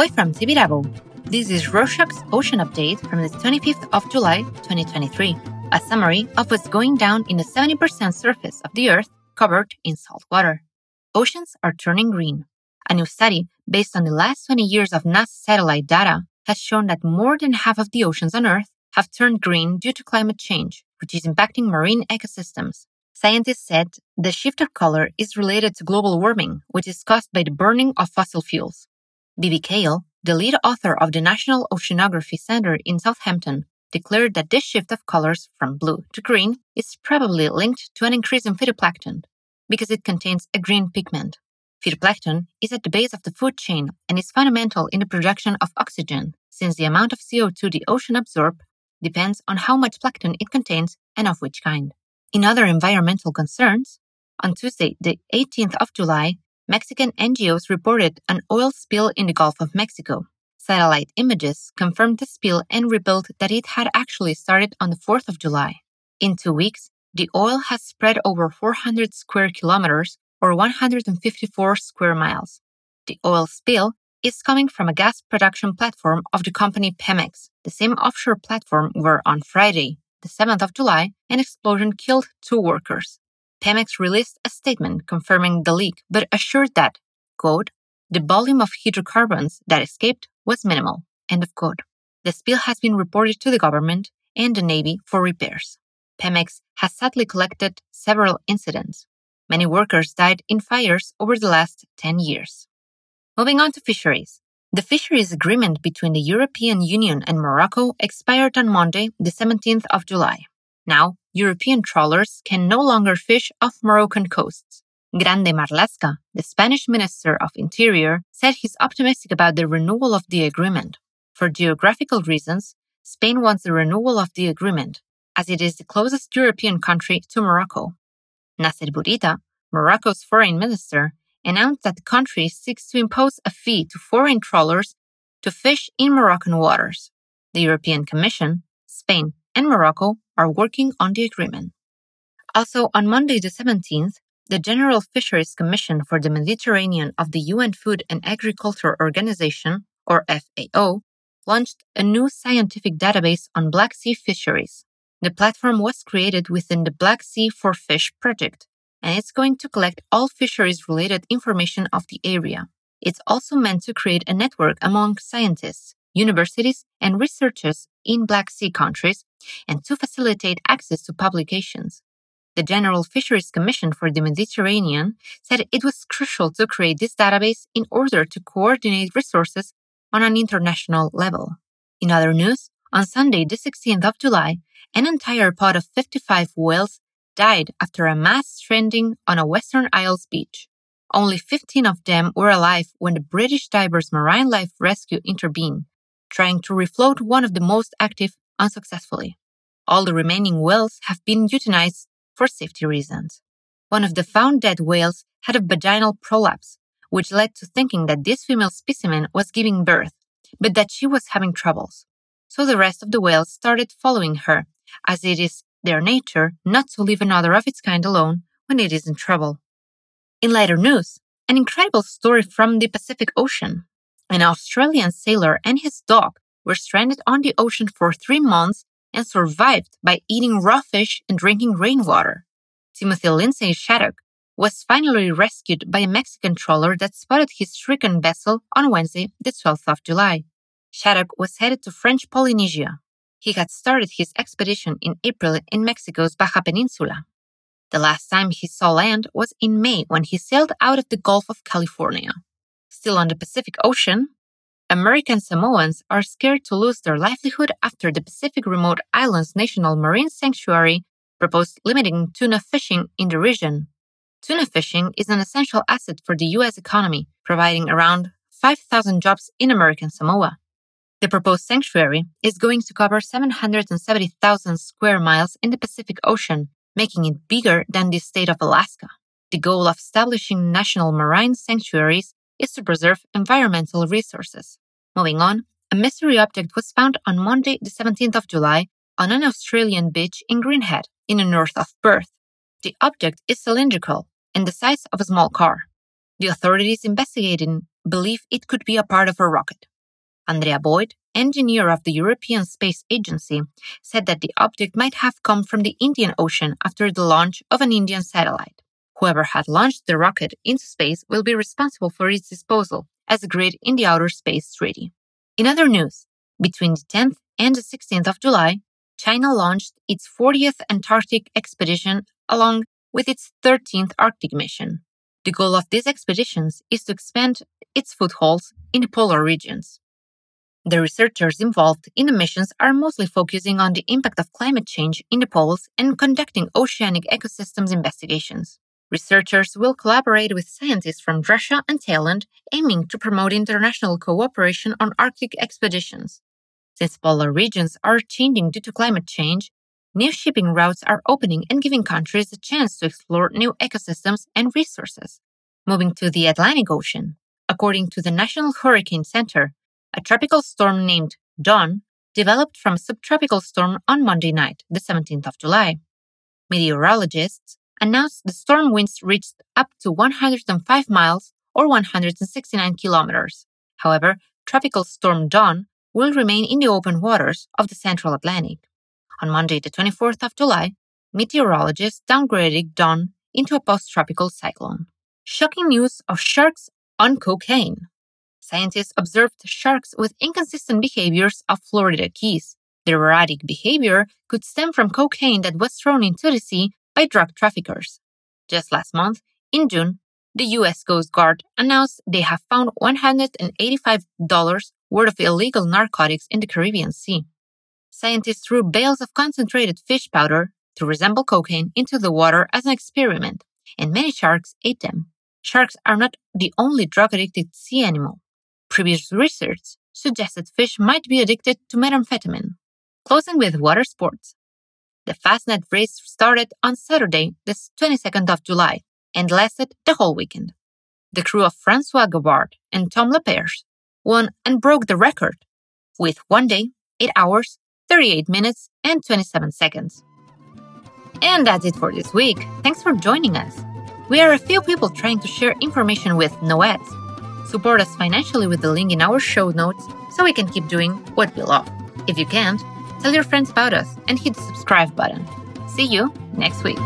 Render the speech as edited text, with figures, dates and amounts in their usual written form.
Ahoy from Tibirabo. This is Rorshok's Ocean Update from the 25th of July, 2023, a summary of what's going down in the 70% surface of the Earth covered in salt water. Oceans are turning green. A new study based on the last 20 years of NASA satellite data has shown that more than half of the oceans on Earth have turned green due to climate change, which is impacting marine ecosystems. Scientists said the shift of color is related to global warming, which is caused by the burning of fossil fuels. B.B. Kale, the lead author of the National Oceanography Center in Southampton, declared that this shift of colors from blue to green is probably linked to an increase in phytoplankton because it contains a green pigment. Phytoplankton is at the base of the food chain and is fundamental in the production of oxygen, since the amount of CO2 the ocean absorbs depends on how much plankton it contains and of which kind. In other environmental concerns, on Tuesday, the 18th of July, Mexican NGOs reported an oil spill in the Gulf of Mexico. Satellite images confirmed the spill and revealed that it had actually started on the 4th of July. In 2 weeks, the oil has spread over 400 square kilometers or 154 square miles. The oil spill is coming from a gas production platform of the company Pemex, the same offshore platform where on Friday, the 7th of July, an explosion killed 2 workers. Pemex released a statement confirming the leak, but assured that, quote, the volume of hydrocarbons that escaped was minimal, end of quote. The spill has been reported to the government and the Navy for repairs. Pemex has sadly collected several incidents. Many workers died in fires over the last 10 years. Moving on to fisheries. The fisheries agreement between the European Union and Morocco expired on Monday, the 17th of July. Now, European trawlers can no longer fish off Moroccan coasts. Grande Marlaska, the Spanish Minister of Interior, said he's optimistic about the renewal of the agreement. For geographical reasons, Spain wants the renewal of the agreement, as it is the closest European country to Morocco. Nasser Bourita, Morocco's foreign minister, announced that the country seeks to impose a fee to foreign trawlers to fish in Moroccan waters. The European Commission, Spain, and Morocco are working on the agreement. Also, on Monday the 17th, the General Fisheries Commission for the Mediterranean of the UN Food and Agriculture Organization, or FAO, launched a new scientific database on Black Sea fisheries. The platform was created within the Black Sea for Fish project, and it's going to collect all fisheries-related information of the area. It's also meant to create a network among scientists, universities, and researchers in Black Sea countries, and to facilitate access to publications. The General Fisheries Commission for the Mediterranean said it was crucial to create this database in order to coordinate resources on an international level. In other news, on Sunday, the 16th of July, an entire pod of 55 whales died after a mass stranding on a Western Isles beach. Only 15 of them were alive when the British Divers Marine Life Rescue intervened, trying to refloat one of the most active unsuccessfully. All the remaining whales have been euthanized for safety reasons. One of the found dead whales had a vaginal prolapse, which led to thinking that this female specimen was giving birth, but that she was having troubles. So the rest of the whales started following her, as it is their nature not to leave another of its kind alone when it is in trouble. In lighter news, an incredible story from the Pacific Ocean. An Australian sailor and his dog were stranded on the ocean for 3 months and survived by eating raw fish and drinking rainwater. Timothy Lindsay Shadok was finally rescued by a Mexican trawler that spotted his stricken vessel on Wednesday, the 12th of July. Shadok was headed to French Polynesia. He had started his expedition in April in Mexico's Baja Peninsula. The last time he saw land was in May when he sailed out of the Gulf of California. Still on the Pacific Ocean, American Samoans are scared to lose their livelihood after the Pacific Remote Islands National Marine Sanctuary proposed limiting tuna fishing in the region. Tuna fishing is an essential asset for the U.S. economy, providing around 5,000 jobs in American Samoa. The proposed sanctuary is going to cover 770,000 square miles in the Pacific Ocean, making it bigger than the state of Alaska. The goal of establishing national marine sanctuaries is to preserve environmental resources. Moving on, a mystery object was found on Monday, the 17th of July, on an Australian beach in Greenhead, in the north of Perth. The object is cylindrical and the size of a small car. The authorities investigating believe it could be a part of a rocket. Andrea Boyd, engineer of the European Space Agency, said that the object might have come from the Indian Ocean after the launch of an Indian satellite. Whoever had launched the rocket into space will be responsible for its disposal, as agreed in the Outer Space Treaty. In other news, between the 10th and the 16th of July, China launched its 40th Antarctic expedition along with its 13th Arctic mission. The goal of these expeditions is to expand its footholds in the polar regions. The researchers involved in the missions are mostly focusing on the impact of climate change in the poles and conducting oceanic ecosystems investigations. Researchers will collaborate with scientists from Russia and Thailand, aiming to promote international cooperation on Arctic expeditions. Since polar regions are changing due to climate change, new shipping routes are opening and giving countries a chance to explore new ecosystems and resources. Moving to the Atlantic Ocean, according to the National Hurricane Center, a tropical storm named Don developed from a subtropical storm on Monday night, the 17th of July. Meteorologists announced the storm winds reached up to 105 miles or 169 kilometers. However, Tropical Storm Don will remain in the open waters of the Central Atlantic. On Monday, the 24th of July, meteorologists downgraded Don into a post-tropical cyclone. Shocking news of sharks on cocaine. Scientists observed sharks with inconsistent behaviors off Florida Keys. Their erratic behavior could stem from cocaine that was thrown into the sea by drug traffickers. Just last month, in June, the U.S. Coast Guard announced they have found $185 worth of illegal narcotics in the Caribbean Sea. Scientists threw bales of concentrated fish powder to resemble cocaine into the water as an experiment, and many sharks ate them. Sharks are not the only drug-addicted sea animal. Previous research suggested fish might be addicted to methamphetamine. Closing with water sports. The Fastnet Race started on Saturday, the 22nd of July, and lasted the whole weekend. The crew of Francois Gabart and Tom Laperche won and broke the record with 1 day, 8 hours, 38 minutes, and 27 seconds. And that's it for this week. Thanks for joining us. We are a few people trying to share information with no ads. Support us financially with the link in our show notes so we can keep doing what we love. If you can't, tell your friends about us and hit the subscribe button. See you next week.